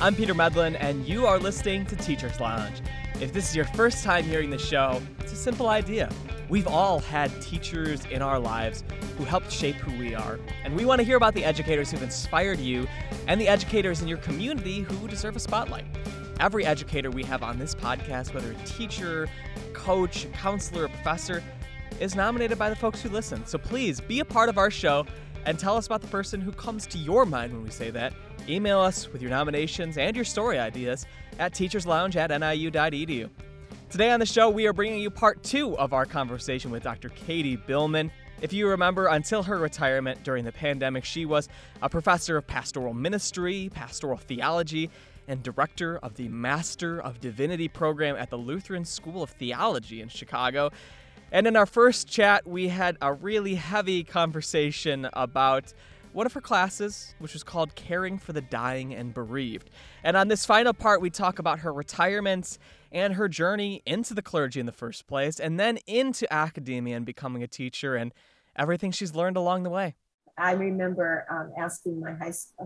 I'm Peter Medlin, and you are listening to Teachers Lounge. If this is your first time hearing the show, it's a simple idea. We've all had teachers in our lives who helped shape who we are, and we want to hear about the educators who've inspired you and the educators in your community who deserve a spotlight. Every educator we have on this podcast, whether a teacher, coach, counselor, or professor, is nominated by the folks who listen. So please be a part of our show and tell us about the person who comes to your mind when we say that. Email us with your nominations and your story ideas at teacherslounge@niu.edu. Today on the show, we are bringing you part two of our conversation with Dr. Katie Billman. If you remember, until her retirement during the pandemic, she was a professor of pastoral ministry, pastoral theology, and director of the Master of Divinity program at the Lutheran School of Theology in Chicago. And in our first chat, we had a really heavy conversation about one of her classes, which was called Caring for the Dying and Bereaved. And on this final part, we talk about her retirement and her journey into the clergy in the first place, and then into academia and becoming a teacher and everything she's learned along the way. I remember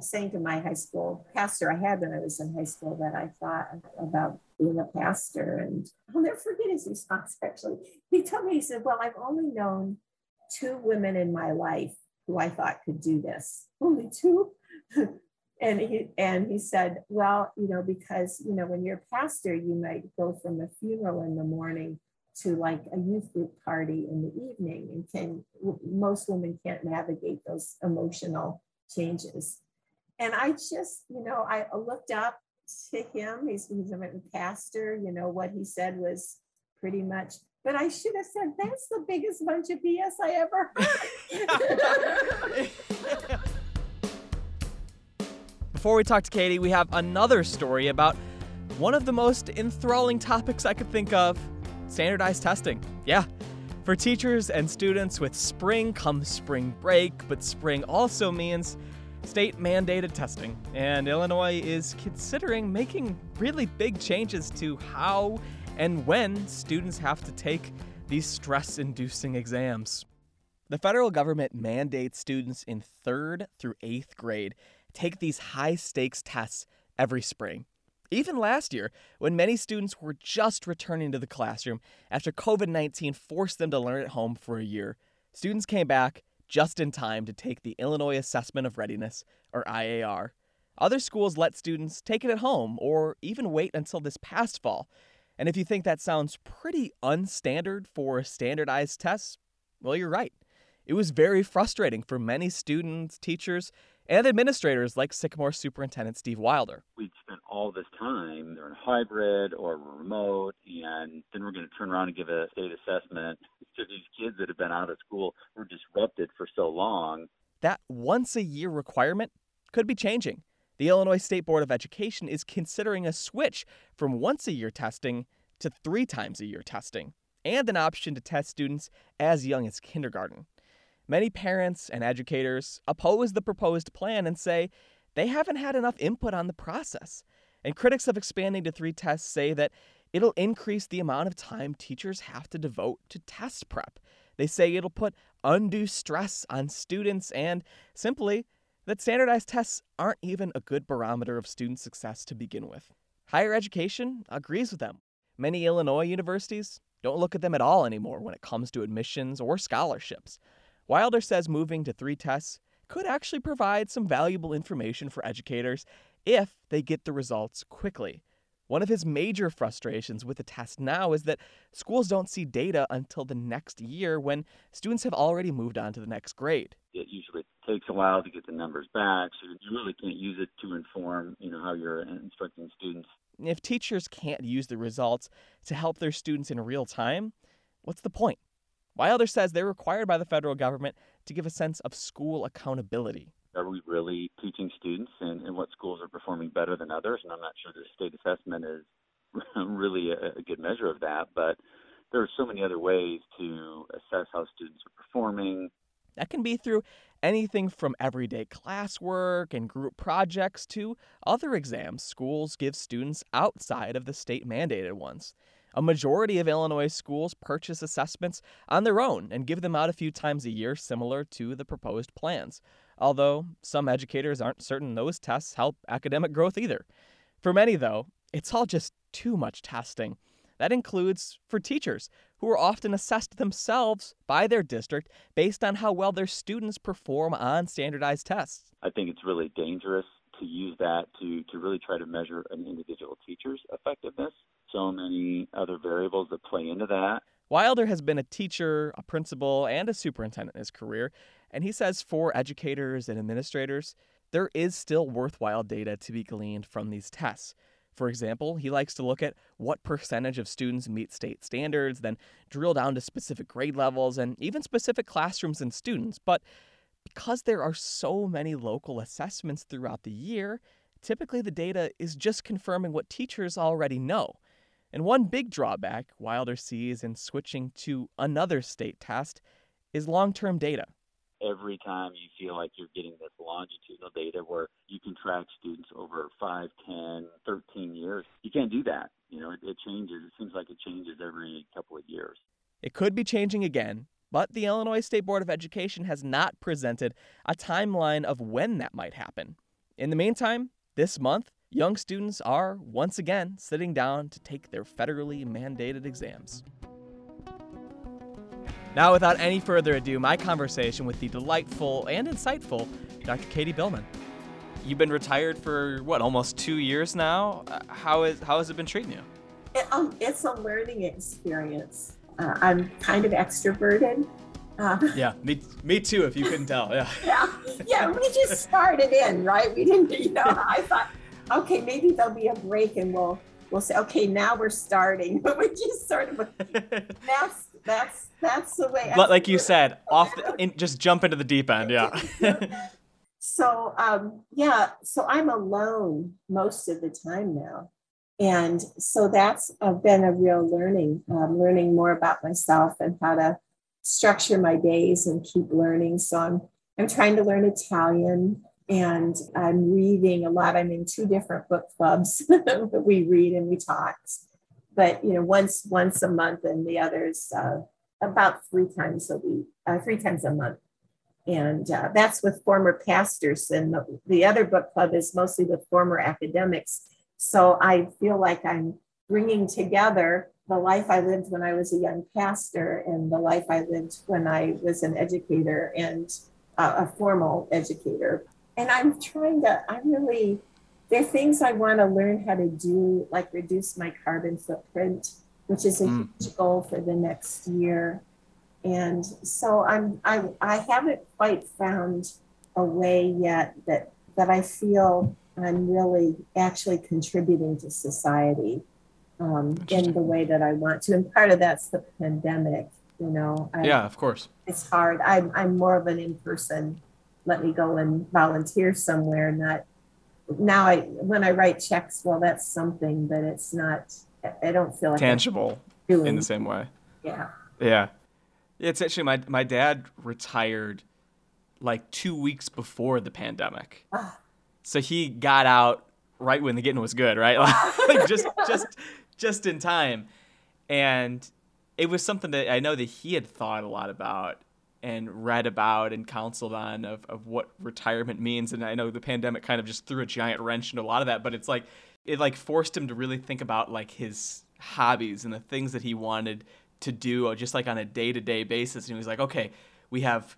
saying to my high school pastor I had when I was in high school that I thought about being a pastor, and I'll never forget his response, actually. He told me, he said, well, I've only known two women in my life who I thought could do this. Only two? And he said, well, because, when you're a pastor, you might go from a funeral in the morning to like a youth group party in the evening, and most women can't navigate those emotional changes. And I just, I looked up to him. He's a pastor. What he said was pretty much, but I should have said, that's the biggest bunch of BS I ever heard. Before we talk to Katie, we have another story about one of the most enthralling topics I could think of: standardized testing. Yeah. For teachers and students, with spring comes spring break, but spring also means state-mandated testing. And Illinois is considering making really big changes to how and when students have to take these stress-inducing exams. The federal government mandates students in 3rd through 8th grade take these high-stakes tests every spring. Even last year, when many students were just returning to the classroom after COVID-19 forced them to learn at home for a year, students came back just in time to take the Illinois Assessment of Readiness, or IAR. Other schools let students take it at home or even wait until this past fall. And if you think that sounds pretty unstandard for standardized tests, well, you're right. It was very frustrating for many students, teachers, and administrators like Sycamore Superintendent Steve Wilder. We'd spent all this time, they're in hybrid or remote, and then we're going to turn around and give a state assessment to these kids that have been out of school, were disrupted for so long. That once-a-year requirement could be changing. The Illinois State Board of Education is considering a switch from once-a-year testing to 3 times a year testing, and an option to test students as young as kindergarten. Many parents and educators oppose the proposed plan and say they haven't had enough input on the process. And critics of expanding to 3 tests say that it'll increase the amount of time teachers have to devote to test prep. They say it'll put undue stress on students, and simply that standardized tests aren't even a good barometer of student success to begin with. Higher education agrees with them. Many Illinois universities don't look at them at all anymore when it comes to admissions or scholarships. Wilder says moving to 3 tests could actually provide some valuable information for educators if they get the results quickly. One of his major frustrations with the test now is that schools don't see data until the next year, when students have already moved on to the next grade. It usually takes a while to get the numbers back, so you really can't use it to inform, how you're instructing students. If teachers can't use the results to help their students in real time, what's the point? Wilder says they're required by the federal government to give a sense of school accountability. Are we really teaching students, and what schools are performing better than others? And I'm not sure the state assessment is really a good measure of that, but there are so many other ways to assess how students are performing. That can be through anything from everyday classwork and group projects to other exams schools give students outside of the state-mandated ones. A majority of Illinois schools purchase assessments on their own and give them out a few times a year, similar to the proposed plans, although some educators aren't certain those tests help academic growth either. For many, though, it's all just too much testing. That includes for teachers, who are often assessed themselves by their district based on how well their students perform on standardized tests. I think it's really dangerous to use that to really try to measure an individual teacher's effectiveness. So many other variables that play into that. Wilder has been a teacher, a principal, and a superintendent in his career, and he says for educators and administrators, there is still worthwhile data to be gleaned from these tests. For example, he likes to look at what percentage of students meet state standards, then drill down to specific grade levels and even specific classrooms and students. But because there are so many local assessments throughout the year, typically the data is just confirming what teachers already know. And one big drawback Wilder sees in switching to another state test is long-term data. Every time you feel like you're getting this longitudinal data where you can track students over 5, 10, 13 years, you can't do that. You know, it changes. It seems like it changes every couple of years. It could be changing again, but the Illinois State Board of Education has not presented a timeline of when that might happen. In the meantime, this month, young students are once again sitting down to take their federally mandated exams. Now, without any further ado, my conversation with the delightful and insightful Dr. Katie Billman. You've been retired for, almost 2 years now? How has it been treating you? It's a learning experience. I'm kind of extroverted. Yeah, me too, if you couldn't tell. Yeah. yeah, we just started in, right? We didn't, I thought, okay, maybe there'll be a break and we'll say, okay, now we're starting. But we just sort of, that's the way. Like you said, just jump into the deep end. Yeah. So I'm alone most of the time now. And so that's been a real learning, learning more about myself and how to structure my days and keep learning. So I'm trying to learn Italian and I'm reading a lot. I'm in 2 different book clubs that we read and we talk. But, once a month and the others about 3 times a month. And that's with former pastors. And the other book club is mostly with former academics. So I feel like I'm bringing together the life I lived when I was a young pastor and the life I lived when I was an educator and a formal educator. And there are things I want to learn how to do, like reduce my carbon footprint, which is a huge goal for the next year. And so I haven't quite found a way yet that I feel I'm really actually contributing to society in the way that I want to. And part of that's the pandemic, Yeah, of course. It's hard. I'm more of an in-person, let me go and volunteer somewhere, not... Now, when I write checks, that's something, but it's not, I don't feel like tangible in the same way. Yeah. Yeah. It's actually my dad retired like 2 weeks before the pandemic. So he got out right when the getting was good, right? Like just in time. And it was something that I know that he had thought a lot about and read about and counseled on of what retirement means. And I know the pandemic kind of just threw a giant wrench into a lot of that, but it's like, it like forced him to really think about like his hobbies and the things that he wanted to do just like on a day-to-day basis. And he was like, okay, we have,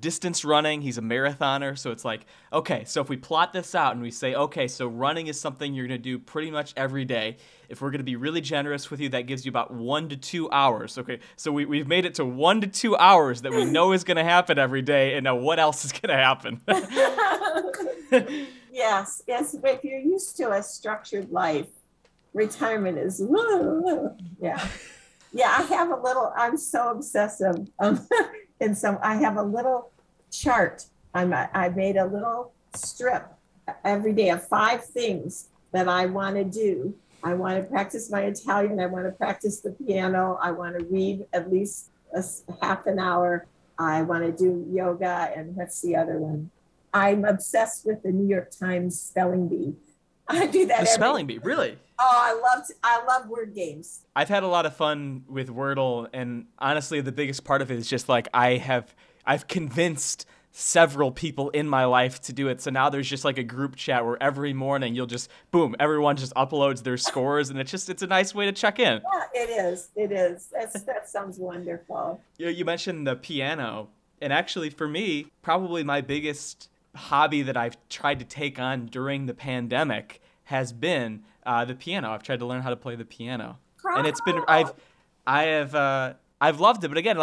distance running, he's a marathoner. So it's like, okay, so if we plot this out and we say, okay, so running is something you're going to do pretty much every day. If we're going to be really generous with you, that gives you about 1 to 2 hours. Okay, so we've made it to 1 to 2 hours that we know is going to happen every day. And now what else is going to happen? Yes. If you're used to a structured life, retirement is woo. Yeah. Yeah, I'm so obsessive. And so I have a little chart. I made a little strip every day of 5 things that I want to do. I want to practice my Italian. I want to practice the piano. I want to read at least a half an hour. I want to do yoga. And what's the other one? I'm obsessed with the New York Times spelling bee. I do that. The spelling bee, really? Oh, I love word games. I've had a lot of fun with Wordle, and honestly, the biggest part of it is just like I've convinced several people in my life to do it. So now there's just like a group chat where every morning you'll just, boom, everyone just uploads their scores, and it's a nice way to check in. Yeah, it is. It is. That sounds wonderful. You mentioned the piano, and actually for me, probably my biggest hobby that I've tried to take on during the pandemic has been the piano. I've tried to learn how to play the piano. Oh. And it's been, I've loved it. But again,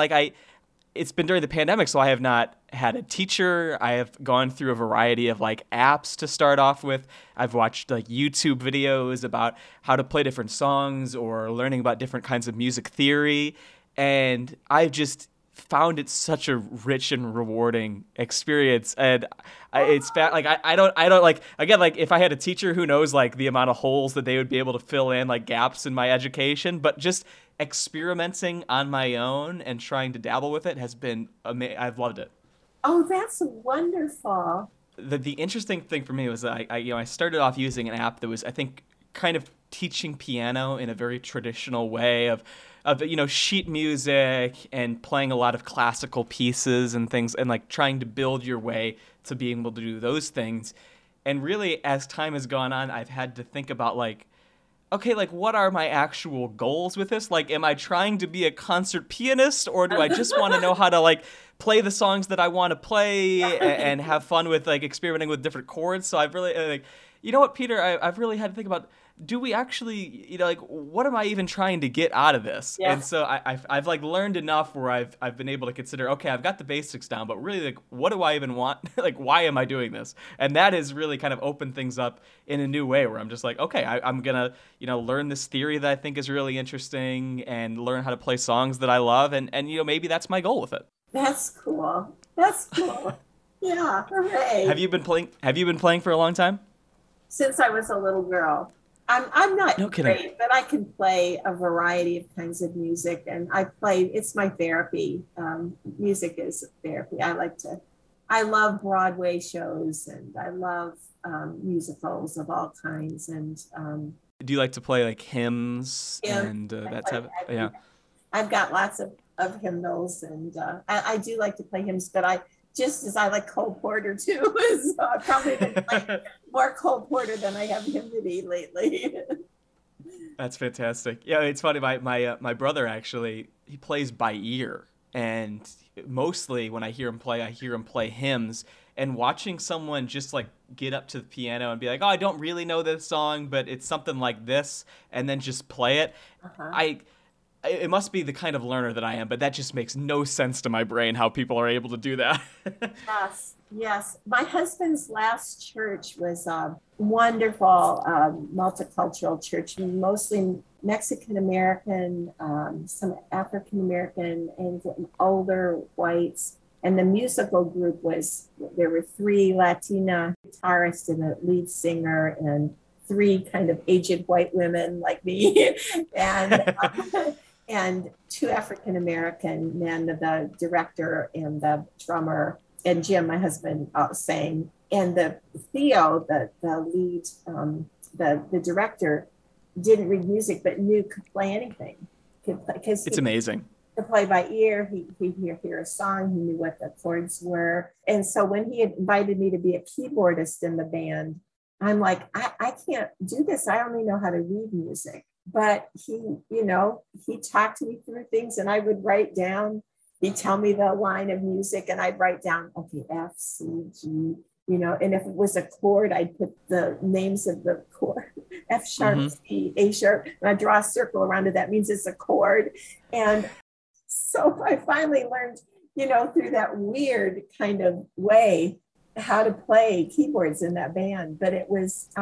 it's been during the pandemic, so I have not had a teacher. I have gone through a variety of apps to start off with. I've watched YouTube videos about how to play different songs or learning about different kinds of music theory. And I've just found it such a rich and rewarding experience. And if I had a teacher, who knows the amount of holes that they would be able to fill in, gaps in my education, but just experimenting on my own and trying to dabble with it has been amazing. I've loved it. Oh, that's wonderful. The interesting thing for me was that I started off using an app that was, I think, kind of teaching piano in a very traditional way of sheet music and playing a lot of classical pieces and things, and trying to build your way to being able to do those things. And really, as time has gone on, I've had to think about what are my actual goals with this? Am I trying to be a concert pianist, or do I just want to know how to play the songs that I want to play and have fun with experimenting with different chords? So I've really, you know what, Peter, I've really had to think about, do we actually, what am I even trying to get out of this? Yeah. And so I've learned enough where I've been able to consider, okay, I've got the basics down, but really what do I even want? Why am I doing this? And that has really kind of opened things up in a new way where I'm just okay, I'm going to, learn this theory that I think is really interesting and learn how to play songs that I love. And maybe that's my goal with it. That's cool. That's cool. Yeah. Hooray. Have you been playing for a long time? Since I was a little girl. I'm not great, but I can play a variety of kinds of music, and it's my therapy. Music is therapy. I love Broadway shows, and I love musicals of all kinds. And do you like to play hymns and that type of, yeah. I've got lots of hymnals, and I do like to play hymns, but I like Cole Porter too. So I've probably been playing more Cole Porter than I have hymnody lately. That's fantastic. Yeah, it's funny. My brother actually, he plays by ear, and mostly when I hear him play hymns. And watching someone just get up to the piano and be like, "Oh, I don't really know this song, but it's something like this," and then just play it. Uh-huh. It must be the kind of learner that I am, but that just makes no sense to my brain how people are able to do that. Yes. My husband's last church was a wonderful multicultural church, mostly Mexican-American, some African-American, and older whites. And the musical group there were 3 Latina guitarists and a lead singer, and 3 kind of aged white women like me, and and 2 African-American men, the director and the drummer, and Jim, my husband, sang. And Theo, the lead, the director, didn't read music, but could play anything. It's amazing. To play by ear, he'd hear a song, he knew what the chords were. And so when he had invited me to be a keyboardist in the band, I'm like, I can't do this. I only know how to read music. But he talked me through things, and I would write down, he'd tell me the line of music, and I'd write down, okay, F, C, G, and if it was a chord, I'd put the names of the chord, F sharp, C, A sharp, and I'd draw a circle around it. That means it's a chord. And so I finally learned, through that weird kind of way, how to play keyboards in that band. But I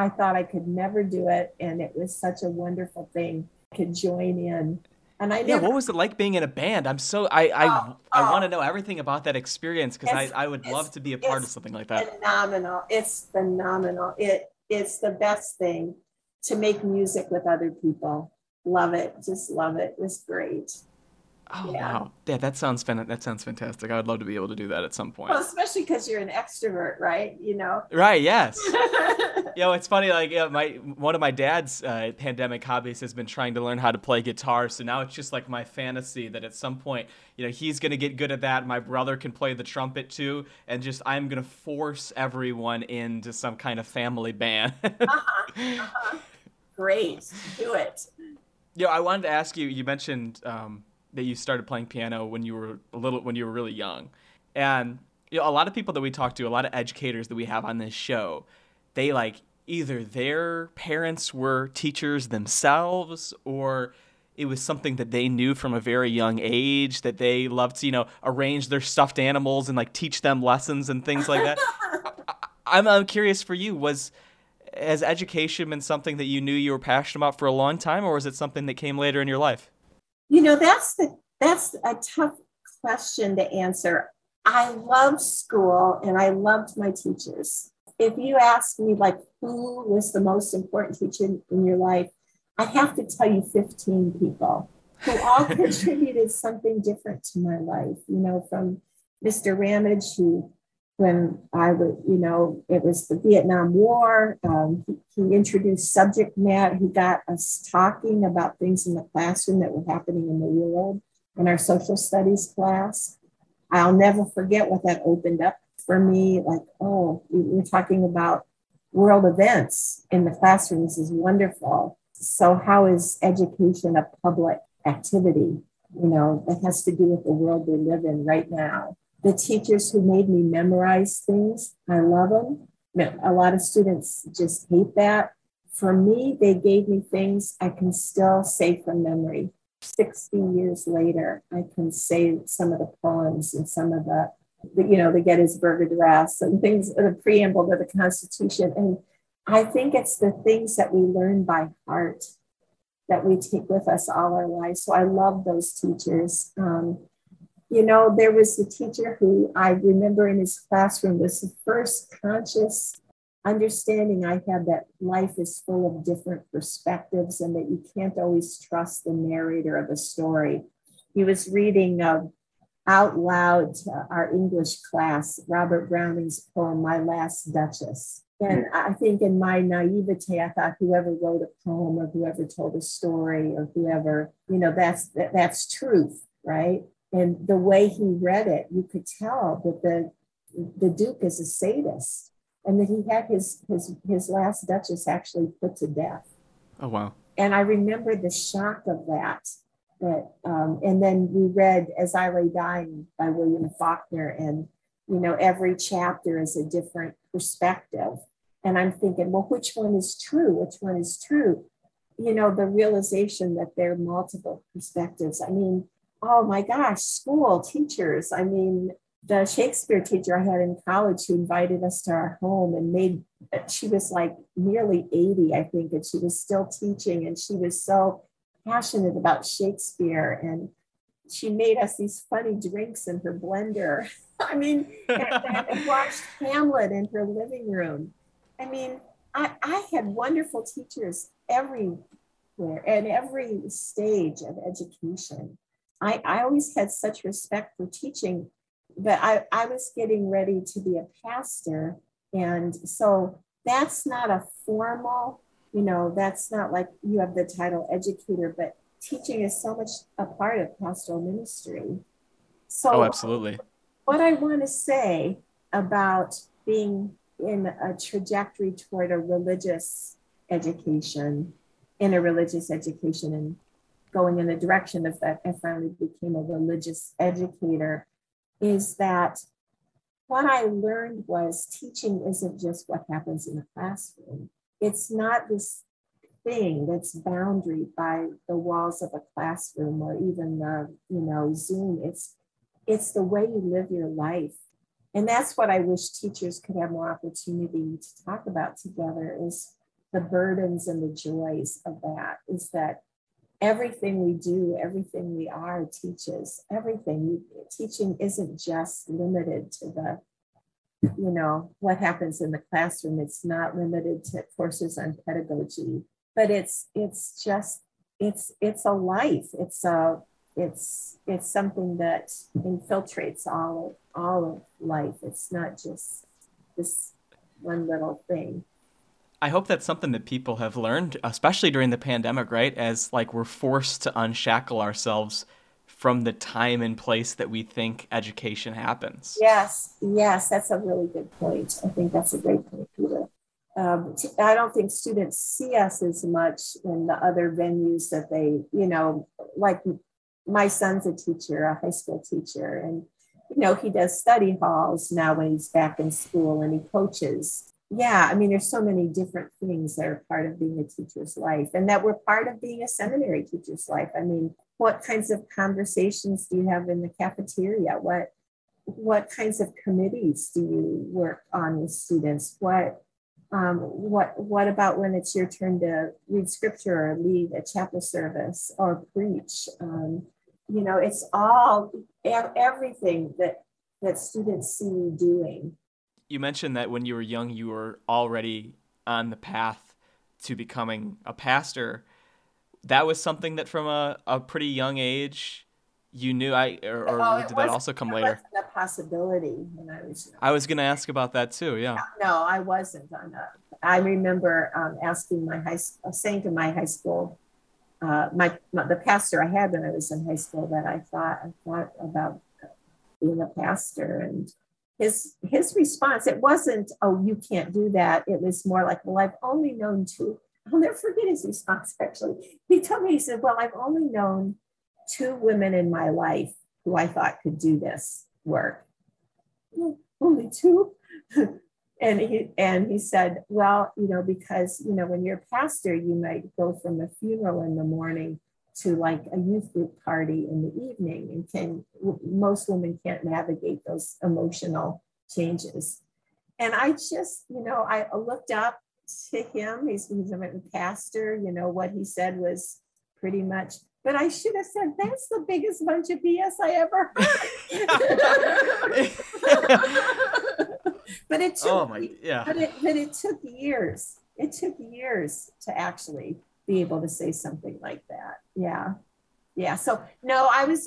thought I could never do it, and it was such a wonderful thing to join in. And what was it like being in a band? I want to know everything about that experience, because I would love to be a part of something like that. It's phenomenal. It's the best thing, to make music with other people. Love it. Just love it. It was great. Oh, yeah. Wow. Yeah, that sounds fantastic. I would love to be able to do that at some point. Well, especially because you're an extrovert, right? You know? Right, yes. It's funny, one of my dad's pandemic hobbies has been trying to learn how to play guitar, so now it's just like my fantasy that at some point, he's going to get good at that, my brother can play the trumpet too, and just I'm going to force everyone into some kind of family band. Great. Do it. I wanted to ask you, you mentioned... that you started playing piano when you were really young. And a lot of people that we talk to, a lot of educators that we have on this show, they either their parents were teachers themselves, or it was something that they knew from a very young age that they loved to, arrange their stuffed animals and teach them lessons and things like that. I'm curious for you, has education been something that you knew you were passionate about for a long time, or was it something that came later in your life? That's a tough question to answer. I loved school and I loved my teachers. If you ask me, who was the most important teacher in your life, I have to tell you 15 people who all contributed something different to my life, from Mr. Ramage, who, when I was, it was the Vietnam War. He introduced subject matter. He got us talking about things in the classroom that were happening in the world in our social studies class. I'll never forget what that opened up for me. We're talking about world events in the classroom. This is wonderful. So how is education a public activity, that has to do with the world we live in right now? The teachers who made me memorize things, I love them. A lot of students just hate that. For me, they gave me things I can still say from memory. 60 years later, I can say some of the poems and some of the Gettysburg Address and things, the preamble to the Constitution. And I think it's the things that we learn by heart that we take with us all our lives. So I love those teachers. There was the teacher who I remember in his classroom was the first conscious understanding I had that life is full of different perspectives and that you can't always trust the narrator of a story. He was reading out loud to our English class, Robert Browning's poem, My Last Duchess. And I think in my naivete, I thought whoever wrote a poem or whoever told a story or whoever, that's truth, right? And the way he read it, you could tell that the Duke is a sadist and that he had his last Duchess actually put to death. Oh, wow. And I remember the shock of that and then we read As I Lay Dying by William Faulkner, and, every chapter is a different perspective. And I'm thinking, well, which one is true? Which one is true? The realization that there are multiple perspectives. I mean, oh my gosh, school, teachers. I mean, the Shakespeare teacher I had in college who invited us to our home and she was nearly 80, I think, and she was still teaching and she was so passionate about Shakespeare and she made us these funny drinks in her blender. I mean, and watched Hamlet in her living room. I mean, I had wonderful teachers everywhere at every stage of education. I always had such respect for teaching, but I was getting ready to be a pastor. And so that's not a formal, that's not like you have the title educator, but teaching is so much a part of pastoral ministry. So oh, absolutely. What I want to say about being in a trajectory toward a religious education and going in the direction of that, I finally became a religious educator, is that what I learned was teaching isn't just what happens in the classroom. It's not this thing that's boundary by the walls of a classroom or even the, Zoom. It's the way you live your life. And that's what I wish teachers could have more opportunity to talk about together, is the burdens and the joys of that, is that everything we do, everything we are teaches, everything. Teaching isn't just limited to the, what happens in the classroom. It's not limited to courses on pedagogy, but it's just, it's a life. It's a it's something that infiltrates all of life. It's not just this one little thing. I hope that's something that people have learned, especially during the pandemic, right? As like we're forced to unshackle ourselves from the time and place that we think education happens. Yes, that's a really good point. I think that's a great point, Peter. I don't think students see us as much in the other venues that they, you know, like my son's a teacher, a high school teacher, and, you know, he does study halls now when he's back in school and he coaches. Yeah, I mean, there's so many different things that are part of being a teacher's life and that were part of being a seminary teacher's life. I mean, what kinds of conversations do you have in the cafeteria? What kinds of committees do you work on with students? What about when it's your turn to read scripture or lead a chapel service or preach? You know, it's all everything that students see you doing. You mentioned that when you were young, you were already on the path to becoming a pastor. That was something that from a pretty young age, you knew did that also come later? It wasn't a possibility when I was young. I was going to ask about that too, yeah. No, I wasn't. I remember asking saying to my high school, the pastor I had when I was in high school that I thought about being a pastor, and his response, it wasn't, oh, you can't do that. It was more like, well, I've only known two. I'll never forget his response, actually. He told me, he said, well, I've only known two women in my life who I thought could do this work. Only two? And he said, well, you know, because, you know, when you're a pastor, you might go from a funeral in the morning to like a youth group party in the evening, and most women can't navigate those emotional changes. And I just, you know, I looked up to him. He's a pastor. You know, what he said was pretty much, but I should have said, that's the biggest bunch of BS I ever heard. But it took years. It took years to actually be able to say something like that. Yeah. Yeah. So no, I knew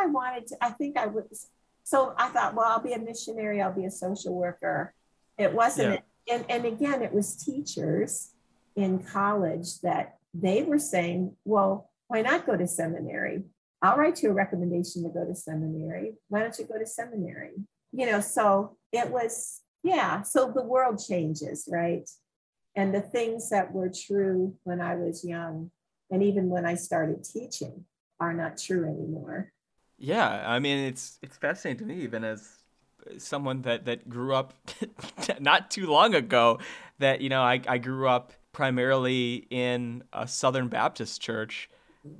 I wanted to, I think I was, so I thought, well, I'll be a missionary. I'll be a social worker. It wasn't, and again, it was teachers in college that they were saying, well, why not go to seminary? I'll write you a recommendation to go to seminary. Why don't you go to seminary? You know, so it was, yeah. So the world changes, right? And the things that were true when I was young, and even when I started teaching, are not true anymore. Yeah, I mean, it's fascinating to me, even as someone that grew up not too long ago, that, you know, I grew up primarily in a Southern Baptist church,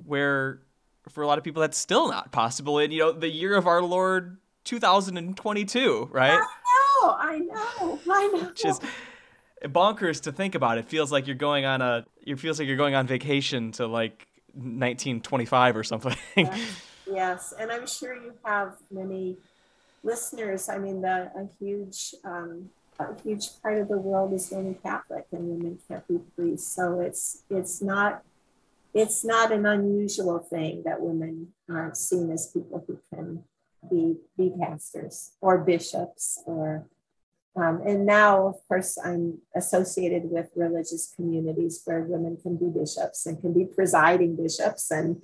where for a lot of people that's still not possible in, you know, the year of our Lord 2022, right? I know. Which is bonkers to think about. It feels like you're going on vacation to like 1925 or something. Yes. And I'm sure you have many listeners. I mean, a huge part of the world is Roman Catholic, and women can't be priests. So it's not an unusual thing that women aren't seen as people who can be pastors or bishops or. And now, of course, I'm associated with religious communities where women can be bishops and can be presiding bishops and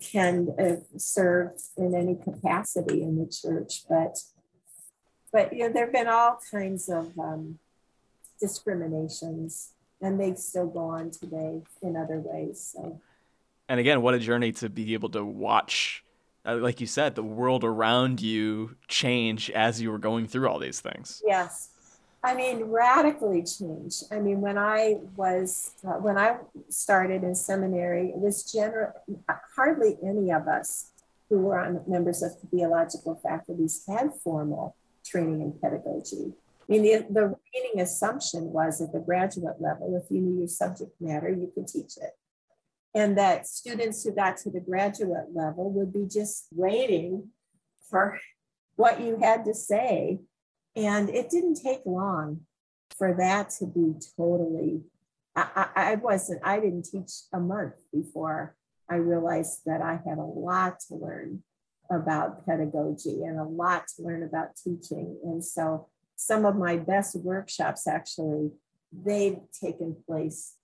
can serve in any capacity in the church. But you know, there have been all kinds of discriminations, and they still go on today in other ways. So. And again, what a journey to be able to watch, like you said, the world around you change as you were going through all these things. Yes. I mean, radically change. I mean, when I started in seminary, it was hardly any of us who were members of the theological faculties had formal training in pedagogy. I mean, the reigning assumption was at the graduate level, if you knew your subject matter, you could teach it. And that students who got to the graduate level would be just waiting for what you had to say. And it didn't take long for that to be totally, I didn't teach a month before I realized that I had a lot to learn about pedagogy and a lot to learn about teaching. And so some of my best workshops, actually, they've taken place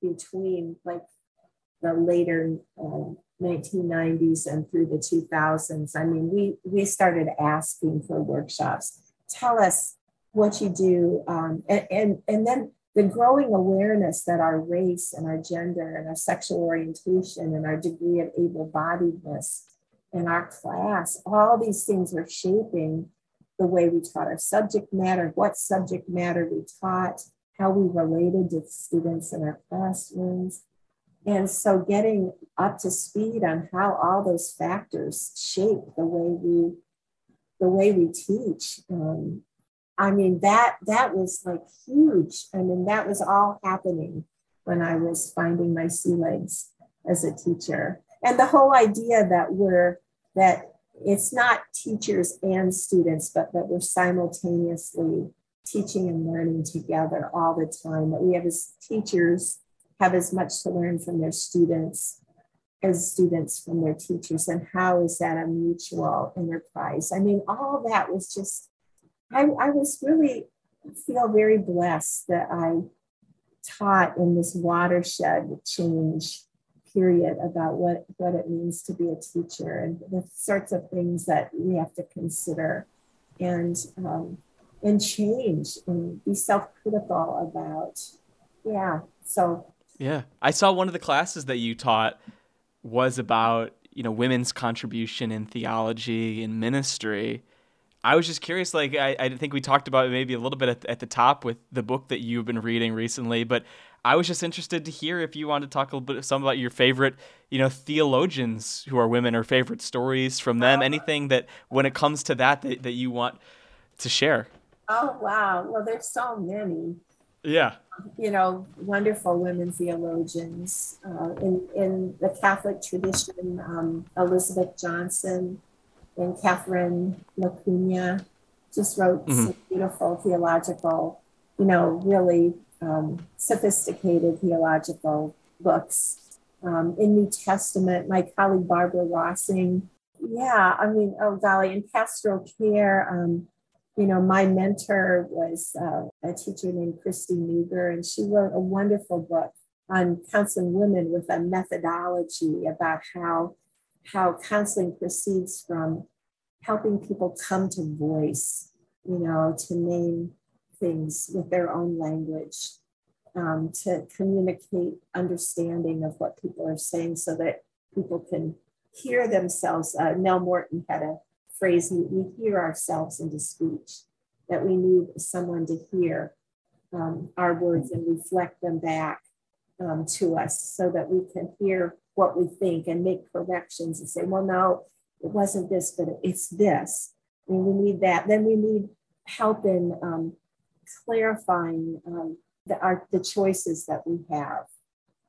between like the later 1990s and through the 2000s. I mean, we started asking for workshops. Tell us what you do. And then the growing awareness that our race and our gender and our sexual orientation and our degree of able-bodiedness and our class, all these things were shaping the way we taught our subject matter, what subject matter we taught, how we related to students in our classrooms. And so getting up to speed on how all those factors shape the way we teach. I mean, that was like huge. I mean, that was all happening when I was finding my sea legs as a teacher. And the whole idea that that it's not teachers and students, but that we're simultaneously teaching and learning together all the time, that we have as teachers have as much to learn from their students as students from their teachers, and how is that a mutual enterprise? I mean, all that was just, I was really feel very blessed that I taught in this watershed change period about what it means to be a teacher and the sorts of things that we have to consider and change and be self-critical about. Yeah. So. Yeah. I saw one of the classes that you taught was about, women's contribution in theology and ministry. I was just curious, like, I think we talked about it maybe a little bit at the top with the book that you've been reading recently, but I was just interested to hear if you wanted to talk a little bit about your favorite, theologians who are women or favorite stories from them, anything that when it comes to that you want to share. Oh, wow. Well, there's so many. Yeah. Wonderful women theologians in the Catholic tradition, Elizabeth Johnson and Catherine Lacuna just wrote some beautiful theological, really sophisticated theological books. In New Testament, my colleague Barbara Rossing. Yeah, I mean, oh golly, in pastoral care, my mentor was a teacher named Christy Neuger, and she wrote a wonderful book on counseling women with a methodology about how counseling proceeds from helping people come to voice, to name things with their own language, to communicate understanding of what people are saying so that people can hear themselves. Nell Morton had a phrase, we hear ourselves into speech, that we need someone to hear our words and reflect them back to us so that we can hear what we think and make corrections and say, well, no, it wasn't this, but it's this. I mean, we need that. Then we need help in clarifying the choices that we have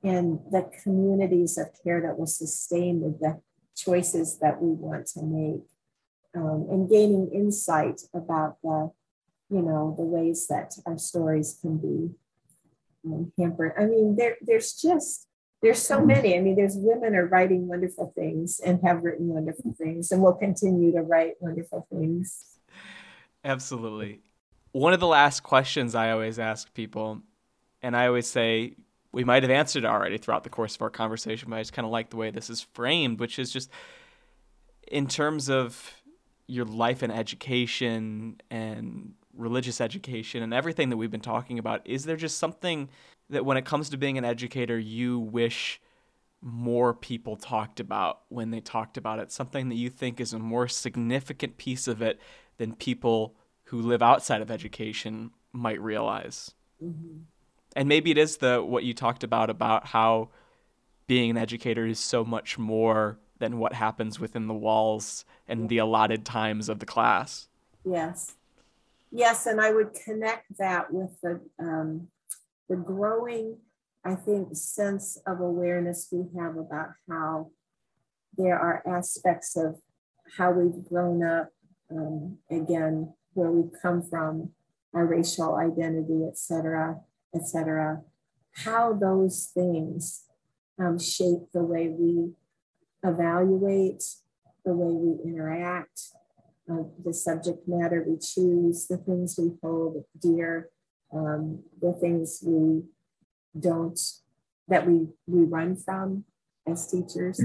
and the communities of care that will sustain the choices that we want to make, and gaining insight about the ways that our stories can be hampered. I mean, there's so many. I mean, there's women are writing wonderful things and have written wonderful things and will continue to write wonderful things. Absolutely. One of the last questions I always ask people, and I always say we might have answered already throughout the course of our conversation, but I just kind of like the way this is framed, which is just in terms of your life and education and religious education and everything that we've been talking about, is there just something that when it comes to being an educator, you wish more people talked about when they talked about it, something that you think is a more significant piece of it than people who live outside of education might realize? Mm-hmm. And maybe it is what you talked about how being an educator is so much more than what happens within the walls and the allotted times of the class. Yes. Yes, and I would connect that with the growing, I think, sense of awareness we have about how there are aspects of how we've grown up, again, where we've come from, our racial identity, et cetera, how those things shape the way we evaluate, the way we interact, the subject matter we choose, the things we hold dear, the things we don't, that we run from as teachers.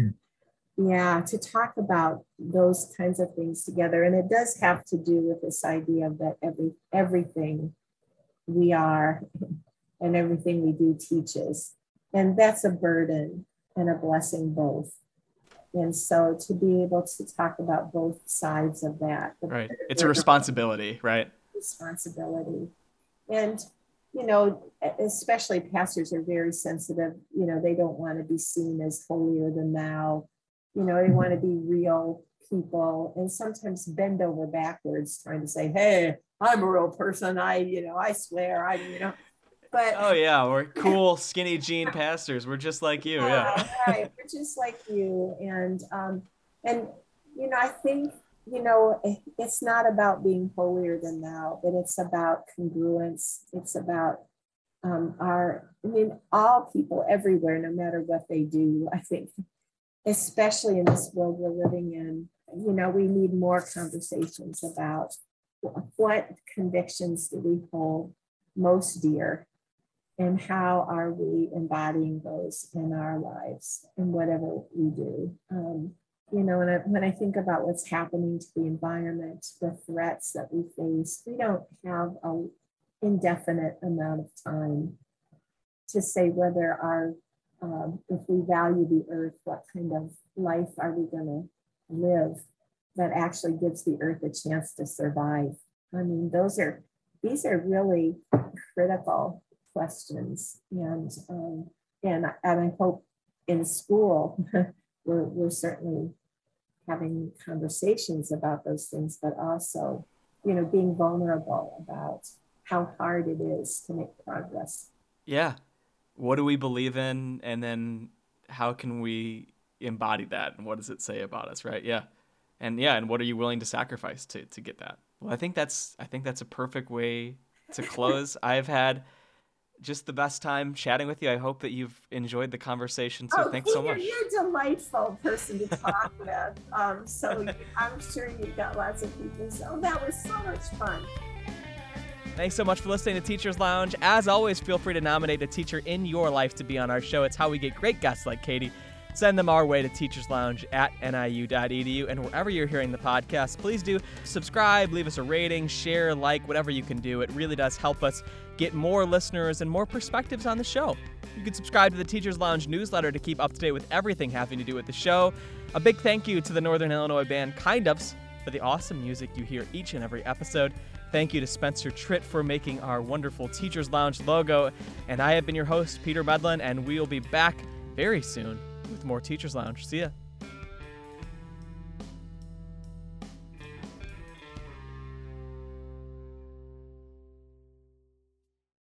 Yeah, to talk about those kinds of things together. And it does have to do with this idea that everything we are and everything we do teaches. And that's a burden and a blessing both. And so to be able to talk about both sides of that. Right. It's a responsibility, right? Responsibility. And, you know, especially pastors are very sensitive. You know, they don't want to be seen as holier than thou. You know, they want to be real people and sometimes bend over backwards trying to say, hey, I'm a real person. I swear, I. But, oh yeah, we're cool skinny jean pastors. We're just like you, yeah. Right, we're just like you, and you know, I think you know it's not about being holier than thou, but it's about congruence. It's about all people everywhere, no matter what they do. I think, especially in this world we're living in, you know, we need more conversations about what convictions do we hold most dear. And how are we embodying those in our lives and whatever we do? You know, when I think about what's happening to the environment, the threats that we face, we don't have an indefinite amount of time to say whether our, if we value the earth, what kind of life are we going to live that actually gives the earth a chance to survive? I mean, these are really critical questions, and I hope in school we're certainly having conversations about those things, but also, you know, being vulnerable about how hard it is to make progress. Yeah, what do we believe in, and then how can we embody that, and what does it say about us, right? And what are you willing to sacrifice to get that? Well, I think that's a perfect way to close. I've had just the best time chatting with you. I hope that you've enjoyed the conversation. So thanks Peter, so much. You're a delightful person to talk with. I'm sure you've got lots of people. So that was so much fun. Thanks so much for listening to Teachers Lounge. As always, feel free to nominate a teacher in your life to be on our show. It's how we get great guests like Katie. Send them our way to teacherslounge@niu.edu. And wherever you're hearing the podcast, please do subscribe, leave us a rating, share, like, whatever you can do. It really does help us get more listeners and more perspectives on the show. You can subscribe to the Teachers Lounge newsletter to keep up to date with everything having to do with the show. A big thank you to the Northern Illinois band Kindups for the awesome music you hear each and every episode. Thank you to Spencer Tritt for making our wonderful Teachers Lounge logo. And I have been your host, Peter Medlin, and we will be back very soon with more Teachers Lounge. See ya.